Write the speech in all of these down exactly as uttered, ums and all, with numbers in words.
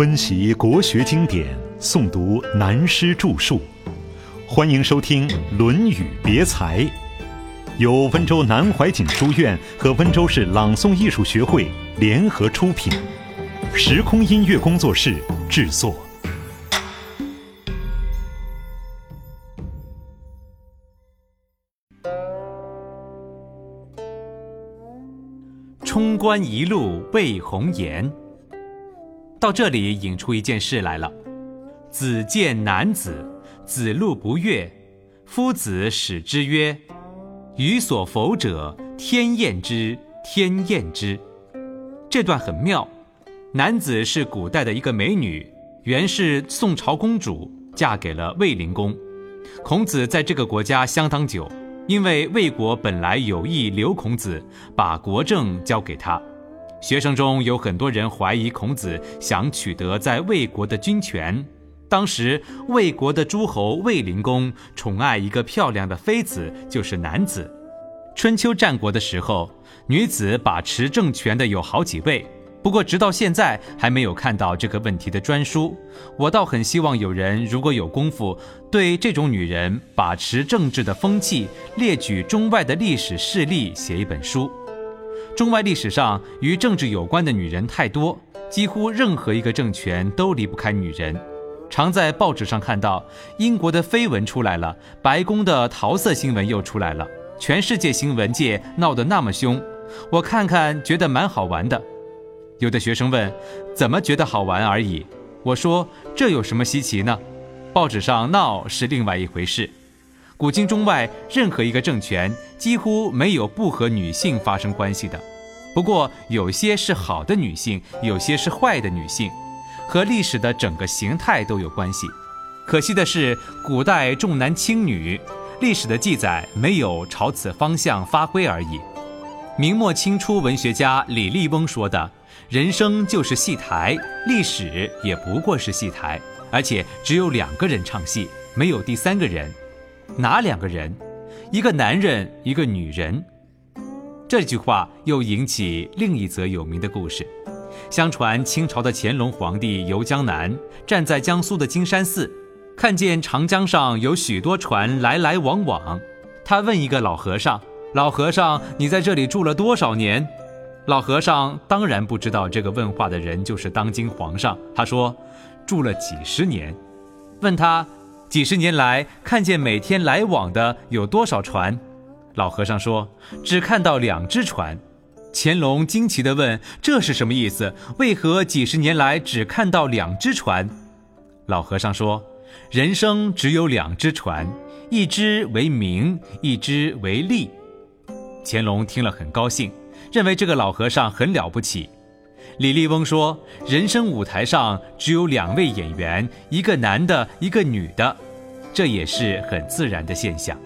温习国学经典，诵读南师著述，欢迎收听《论语别裁》，由温州南怀瑾书院和温州市朗诵艺术学会联合出品，时空音乐工作室制作。冲冠一怒为红颜，到这里引出一件事来了。子见男子，子路不悦，夫子使之曰：予所否者，天厌之，天厌之。这段很妙。男子是古代的一个美女，原是宋朝公主，嫁给了卫灵公。孔子在这个国家相当久，因为魏国本来有意留孔子，把国政交给他。学生中有很多人怀疑孔子想取得在魏国的军权。当时魏国的诸侯卫灵公宠爱一个漂亮的妃子，就是男子。春秋战国的时候，女子把持政权的有好几位，不过直到现在还没有看到这个问题的专书。我倒很希望有人如果有功夫，对这种女人把持政治的风气，列举中外的历史事例，写一本书。中外历史上与政治有关的女人太多，几乎任何一个政权都离不开女人。常在报纸上看到英国的绯闻出来了，白宫的桃色新闻又出来了，全世界新闻界闹得那么凶，我看看觉得蛮好玩的。有的学生问，怎么觉得好玩而已？我说，这有什么稀奇呢？报纸上闹是另外一回事。古今中外，任何一个政权几乎没有不和女性发生关系的。不过有些是好的女性，有些是坏的女性，和历史的整个形态都有关系。可惜的是，古代重男轻女，历史的记载没有朝此方向发挥而已。明末清初文学家李笠翁说的，人生就是戏台，历史也不过是戏台，而且只有两个人唱戏，没有第三个人。哪两个人？一个男人，一个女人。这句话又引起另一则有名的故事。相传清朝的乾隆皇帝游江南，站在江苏的金山寺，看见长江上有许多船来来往往。他问一个老和尚，老和尚，你在这里住了多少年？老和尚当然不知道这个问话的人就是当今皇上，他说，住了几十年。问他，几十年来看见每天来往的有多少船？老和尚说，只看到两只船。乾隆惊奇地问，这是什么意思？为何几十年来只看到两只船？老和尚说，人生只有两只船，一只为名，一只为利。乾隆听了很高兴，认为这个老和尚很了不起。李笠翁说，人生舞台上只有两位演员，一个男的，一个女的，这也是很自然的现象。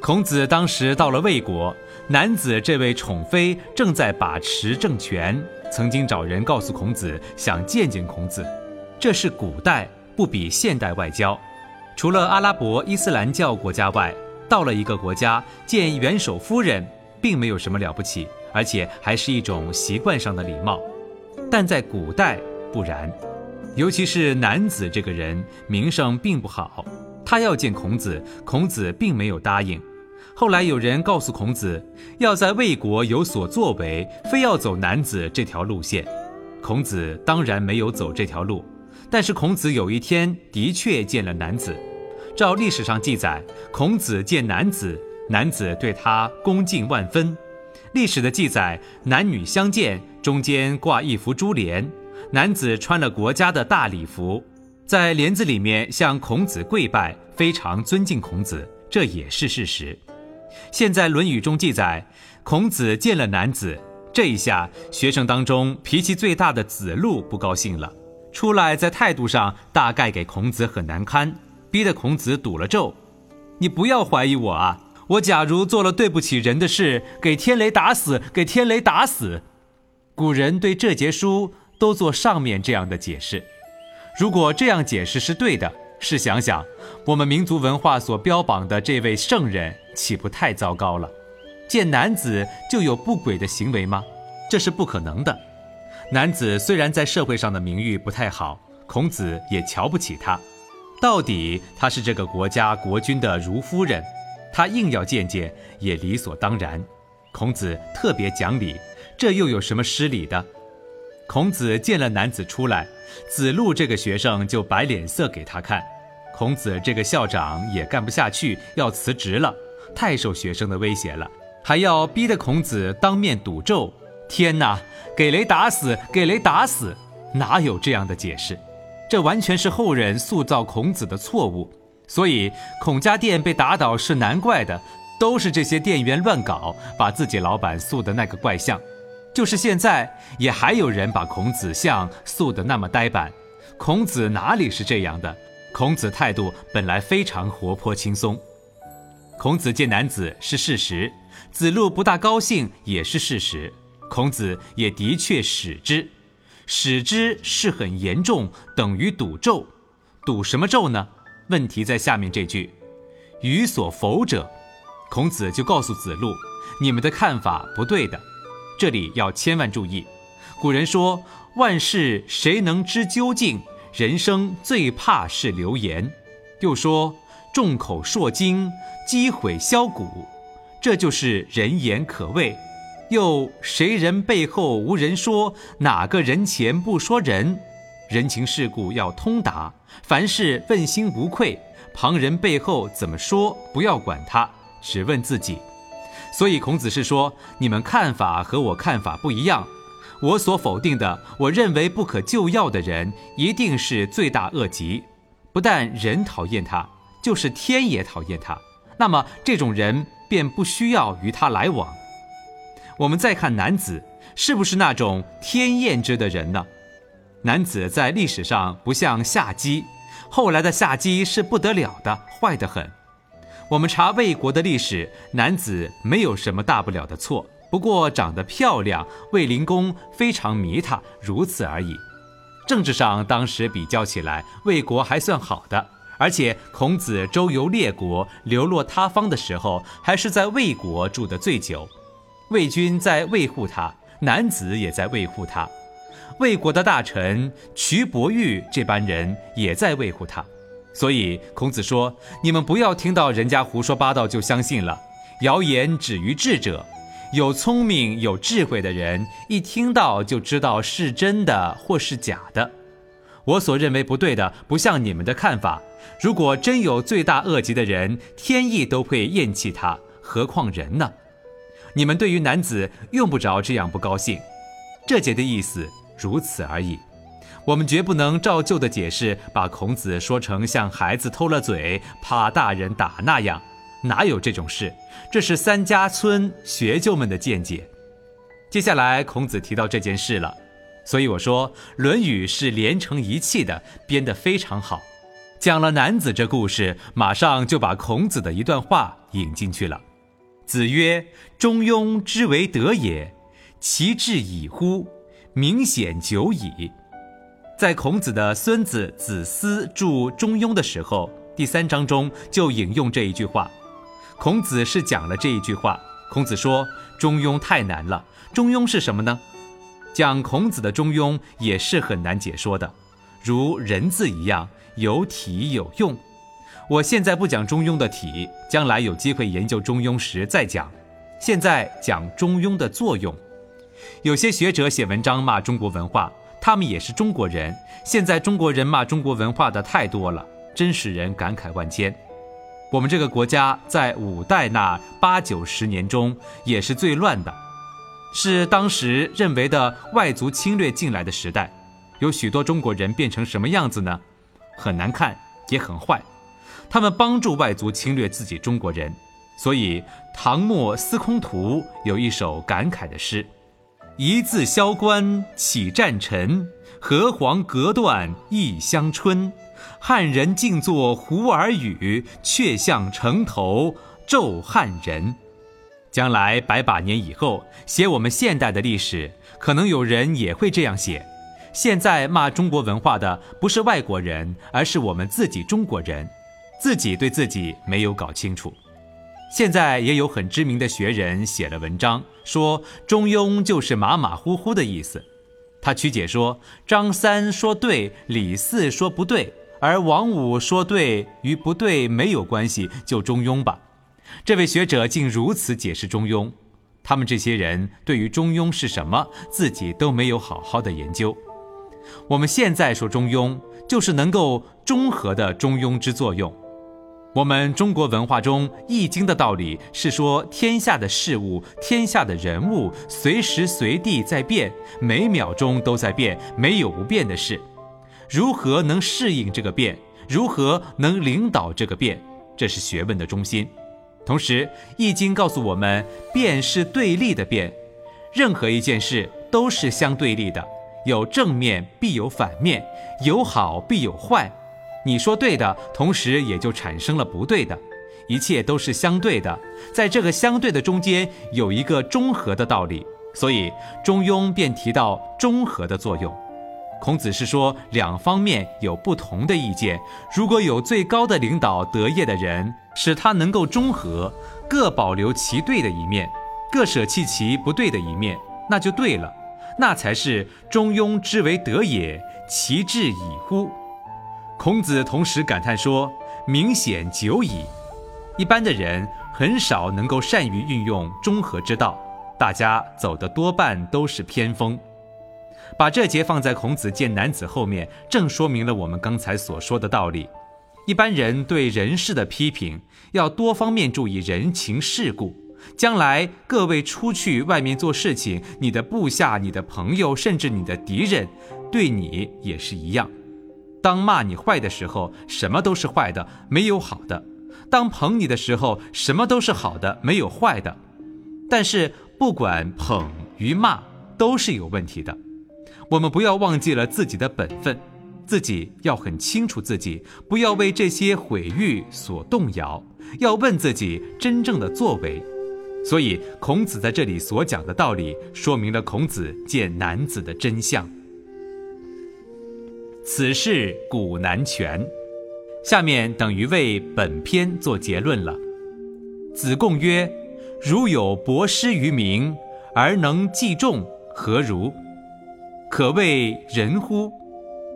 孔子当时到了魏国，男子这位宠妃正在把持政权，曾经找人告诉孔子，想见见孔子。这是古代，不比现代外交。除了阿拉伯伊斯兰教国家外，到了一个国家见元首夫人并没有什么了不起，而且还是一种习惯上的礼貌。但在古代不然，尤其是男子这个人名声并不好，他要见孔子，孔子并没有答应。后来有人告诉孔子，要在魏国有所作为，非要走男子这条路线。孔子当然没有走这条路，但是孔子有一天的确见了男子。照历史上记载，孔子见男子，男子对他恭敬万分。历史的记载，男女相见，中间挂一幅珠帘，男子穿了国家的大礼服，在帘子里面向孔子跪拜，非常尊敬孔子，这也是事实。现在《论语》中记载，孔子见了男子，这一下学生当中脾气最大的子路不高兴了，出来在态度上大概给孔子很难堪，逼得孔子堵了咒，你不要怀疑我啊，我假如做了对不起人的事，给天雷打死，给天雷打死。古人对这节书都做上面这样的解释。如果这样解释是对的，试想想，我们民族文化所标榜的这位圣人，岂不太糟糕了？见男子就有不轨的行为吗？这是不可能的。男子虽然在社会上的名誉不太好，孔子也瞧不起他。到底他是这个国家国君的如夫人，他硬要见见也理所当然。孔子特别讲理，这又有什么失礼的？孔子见了男子出来，子路这个学生就摆脸色给他看。孔子这个校长也干不下去，要辞职了，太受学生的威胁了，还要逼得孔子当面赌咒。天哪，给雷打死，给雷打死，哪有这样的解释？这完全是后人塑造孔子的错误。所以孔家店被打倒是难怪的，都是这些店员乱搞，把自己老板塑的那个怪象。就是现在也还有人把孔子像塑的那么呆板，孔子哪里是这样的？孔子态度本来非常活泼轻松。孔子见男子是事实，子路不大高兴也是事实，孔子也的确使之，使之是很严重，等于赌咒。赌什么咒呢？问题在下面这句，予所否者。孔子就告诉子路，你们的看法不对的。这里要千万注意，古人说万事谁能知究竟，人生最怕是流言。又说众口铄金，积毁销骨，这就是人言可畏。又谁人背后无人说，哪个人前不说人？人情世故要通达，凡事问心无愧，旁人背后怎么说不要管他，只问自己。所以孔子是说，你们看法和我看法不一样，我所否定的，我认为不可救药的人，一定是罪大恶极，不但人讨厌他，就是天也讨厌他，那么这种人便不需要与他来往。我们再看男子是不是那种天厌之的人呢？男子在历史上不像夏姬，后来的夏姬是不得了的，坏得很。我们查魏国的历史，男子没有什么大不了的错，不过长得漂亮，魏灵公非常迷她，如此而已。政治上当时比较起来，魏国还算好的，而且孔子周游列国，流落他方的时候，还是在魏国住得最久。魏军在卫护他，男子也在卫护他，魏国的大臣瞿伯玉这班人也在卫护他。所以孔子说，你们不要听到人家胡说八道就相信了，谣言止于智者。有聪明有智慧的人，一听到就知道是真的或是假的。我所认为不对的，不像你们的看法。如果真有罪大恶极的人，天意都会厌弃他，何况人呢？你们对于男子用不着这样不高兴。这节的意思如此而已。我们绝不能照旧的解释，把孔子说成像孩子偷了嘴怕大人打那样，哪有这种事？这是三家村学究们的见解。接下来孔子提到这件事了，所以我说《论语》是连成一气的，编得非常好。讲了男子这故事，马上就把孔子的一段话引进去了。子曰：中庸之为德也，其志已乎，明显久矣。在孔子的孙子子思著中庸的时候，第三章中就引用这一句话。孔子是讲了这一句话。孔子说中庸太难了。中庸是什么呢？讲孔子的中庸也是很难解说的，如人字一样，有体有用。我现在不讲中庸的体，将来有机会研究中庸时再讲。现在讲中庸的作用。有些学者写文章骂中国文化，他们也是中国人，现在中国人骂中国文化的太多了，真使人感慨万千。我们这个国家在五代那八九十年中也是最乱的，是当时认为的外族侵略进来的时代。有许多中国人变成什么样子呢？很难看，也很坏。他们帮助外族侵略自己中国人，所以唐末司空图有一首感慨的诗：一字萧关起战尘，河湟隔断忆乡春。汉人静坐胡儿语，却向城头咒汉人。将来百把年以后，写我们现代的历史，可能有人也会这样写。现在骂中国文化的不是外国人，而是我们自己中国人，自己对自己没有搞清楚。现在也有很知名的学人写了文章，说中庸就是马马虎虎的意思。他曲解说张三说对，李四说不对，而王五说对与不对没有关系，就中庸吧。这位学者竟如此解释中庸，他们这些人对于中庸是什么，自己都没有好好的研究。我们现在说中庸，就是能够中和的中庸之作用。我们中国文化中《易经》的道理是说，天下的事物、天下的人物随时随地在变，每秒钟都在变，没有不变的事。如何能适应这个变，如何能领导这个变，这是学问的中心。同时，《易经》告诉我们，变是对立的变，任何一件事都是相对立的，有正面必有反面，有好必有坏。你说对的，同时也就产生了不对的，一切都是相对的，在这个相对的中间有一个中和的道理，所以中庸便提到中和的作用。孔子是说两方面有不同的意见，如果有最高的领导德业的人，使他能够中和，各保留其对的一面，各舍弃其不对的一面，那就对了，那才是中庸之为德也，其志已乎？孔子同时感叹说，明显久矣。一般的人很少能够善于运用中和之道，大家走的多半都是偏锋。把这节放在孔子见南子后面，正说明了我们刚才所说的道理。一般人对人事的批评，要多方面注意人情世故。将来各位出去外面做事情，你的部下、你的朋友，甚至你的敌人，对你也是一样。当骂你坏的时候，什么都是坏的，没有好的；当捧你的时候，什么都是好的，没有坏的。但是不管捧与骂都是有问题的。我们不要忘记了自己的本分，自己要很清楚自己，不要为这些毁誉所动摇，要问自己真正的作为。所以孔子在这里所讲的道理，说明了孔子见南子的真相。此事古难全，下面等于为本篇做结论了。子贡曰：如有博施于民，而能济众，何如？可谓仁乎？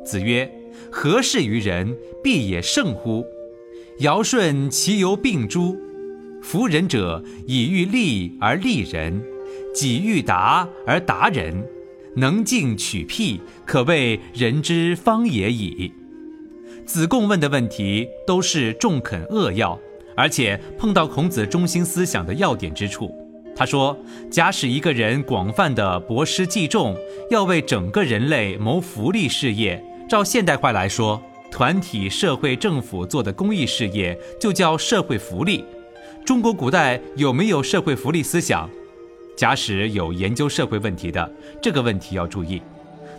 子曰：何事于人，必也胜乎？尧舜其犹病诸？夫仁者，以欲利而利人，己欲达而达人，能进取辟，可谓人之方也已。子贡问的问题都是中肯扼要，而且碰到孔子中心思想的要点之处。他说，假使一个人广泛的博施济众，要为整个人类谋福利事业，照现代化来说，团体社会政府做的公益事业就叫社会福利。中国古代有没有社会福利思想？假使有研究社会问题的，这个问题要注意。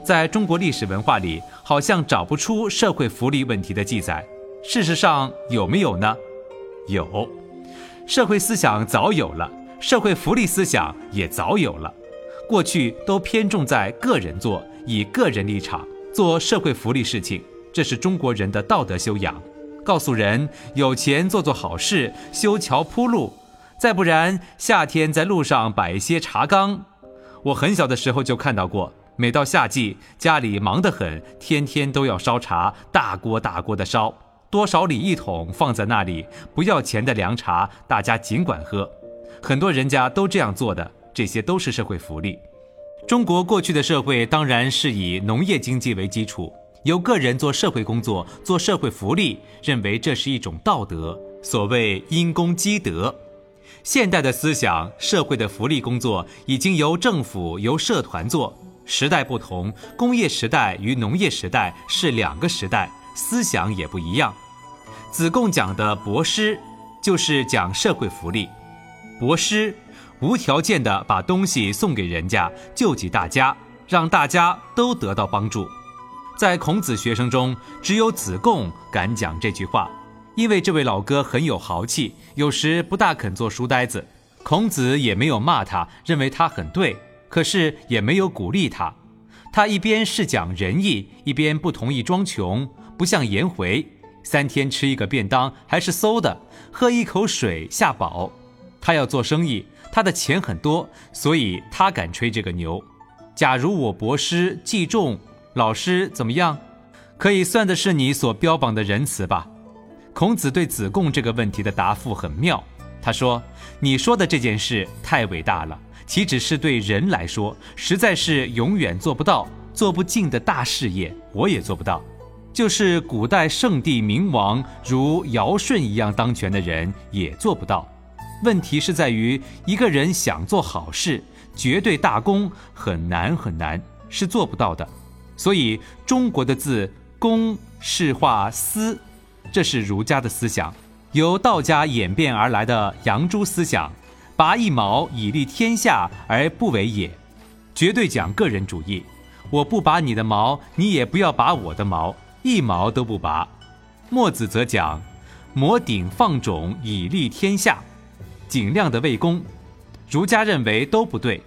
在中国历史文化里，好像找不出社会福利问题的记载。事实上有没有呢？有，社会思想早有了，社会福利思想也早有了。过去都偏重在个人做，以个人立场做社会福利事情，这是中国人的道德修养。告诉人有钱做做好事，修桥铺路，再不然夏天在路上摆一些茶缸。我很小的时候就看到过，每到夏季家里忙得很，天天都要烧茶，大锅大锅的烧，多少里一桶放在那里，不要钱的凉茶，大家尽管喝。很多人家都这样做的，这些都是社会福利。中国过去的社会当然是以农业经济为基础，由个人做社会工作，做社会福利，认为这是一种道德，所谓因公积德。现代的思想，社会的福利工作已经由政府、由社团做。时代不同，工业时代与农业时代是两个时代，思想也不一样。子贡讲的博施，就是讲社会福利。博施，无条件的把东西送给人家，救济大家，让大家都得到帮助。在孔子学生中，只有子贡敢讲这句话。因为这位老哥很有豪气，有时不大肯做书呆子。孔子也没有骂他，认为他很对，可是也没有鼓励他。他一边是讲仁义，一边不同意装穷，不像颜回，三天吃一个便当还是馊的，喝一口水下饱。他要做生意，他的钱很多，所以他敢吹这个牛。假如我博师、季仲、老师怎么样，可以算的是你所标榜的仁慈吧？孔子对子贡这个问题的答复很妙，他说：你说的这件事太伟大了，岂止是对人来说，实在是永远做不到、做不尽的大事业，我也做不到。就是古代圣帝明王如尧舜一样当权的人也做不到。问题是在于，一个人想做好事、绝对大功，很难很难，是做不到的。所以中国的字公是化私，这是儒家的思想，由道家演变而来的杨朱思想，拔一毛以利天下而不为也，绝对讲个人主义，我不拔你的毛，你也不要拔我的毛，一毛都不拔。墨子则讲摩鼎放踵以利天下，尽量的为公。儒家认为都不对，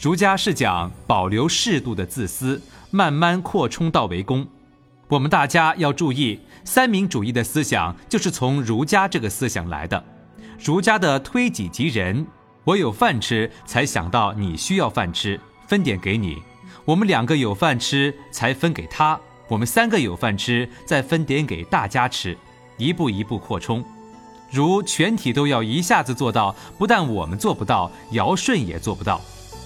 儒家是讲保留适度的自私，慢慢扩充到为公。我们大家要注意，三民主义的思想就是从儒家这个思想来的。儒家的推己及人，我有饭吃才想到你需要饭吃，分点给你；我们两个有饭吃才分给他；我们三个有饭吃再分点给大家吃，一步一步扩充。如全体都要一下子做到，不但我们做不到，尧舜也做不到。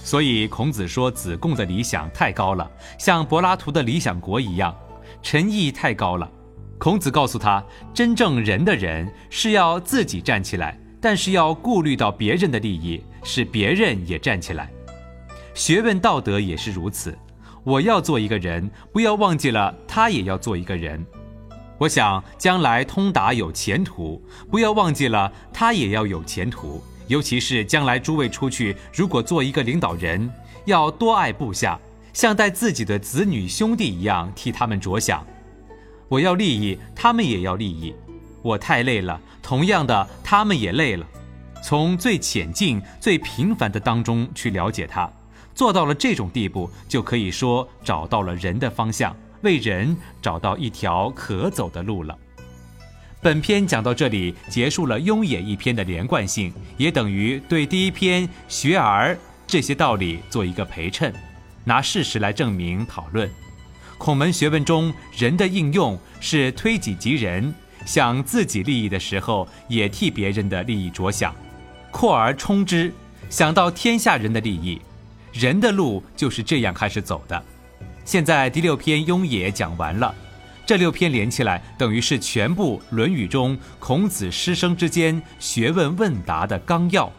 所以孔子说子贡的理想太高了，像柏拉图的理想国一样，陈毅太高了。孔子告诉他，真正仁的人是要自己站起来，但是要顾虑到别人的利益，使别人也站起来。学问道德也是如此，我要做一个人，不要忘记了他也要做一个人。我想将来通达有前途，不要忘记了他也要有前途。尤其是将来诸位出去，如果做一个领导人，要多爱部下，像待自己的子女兄弟一样替他们着想。我要利益，他们也要利益；我太累了，同样的，他们也累了。从最浅近、最平凡的当中去了解他，做到了这种地步，就可以说找到了人的方向，为人找到一条可走的路了。本篇讲到这里，结束了雍也一篇的连贯性，也等于对第一篇学而这些道理做一个陪衬，拿事实来证明讨论。孔门学问中人的应用是推己及人，想自己利益的时候也替别人的利益着想，扩而充之，想到天下人的利益。人的路就是这样开始走的。现在第六篇雍也讲完了，这六篇连起来等于是全部《论语》中孔子师生之间学问问答的纲要。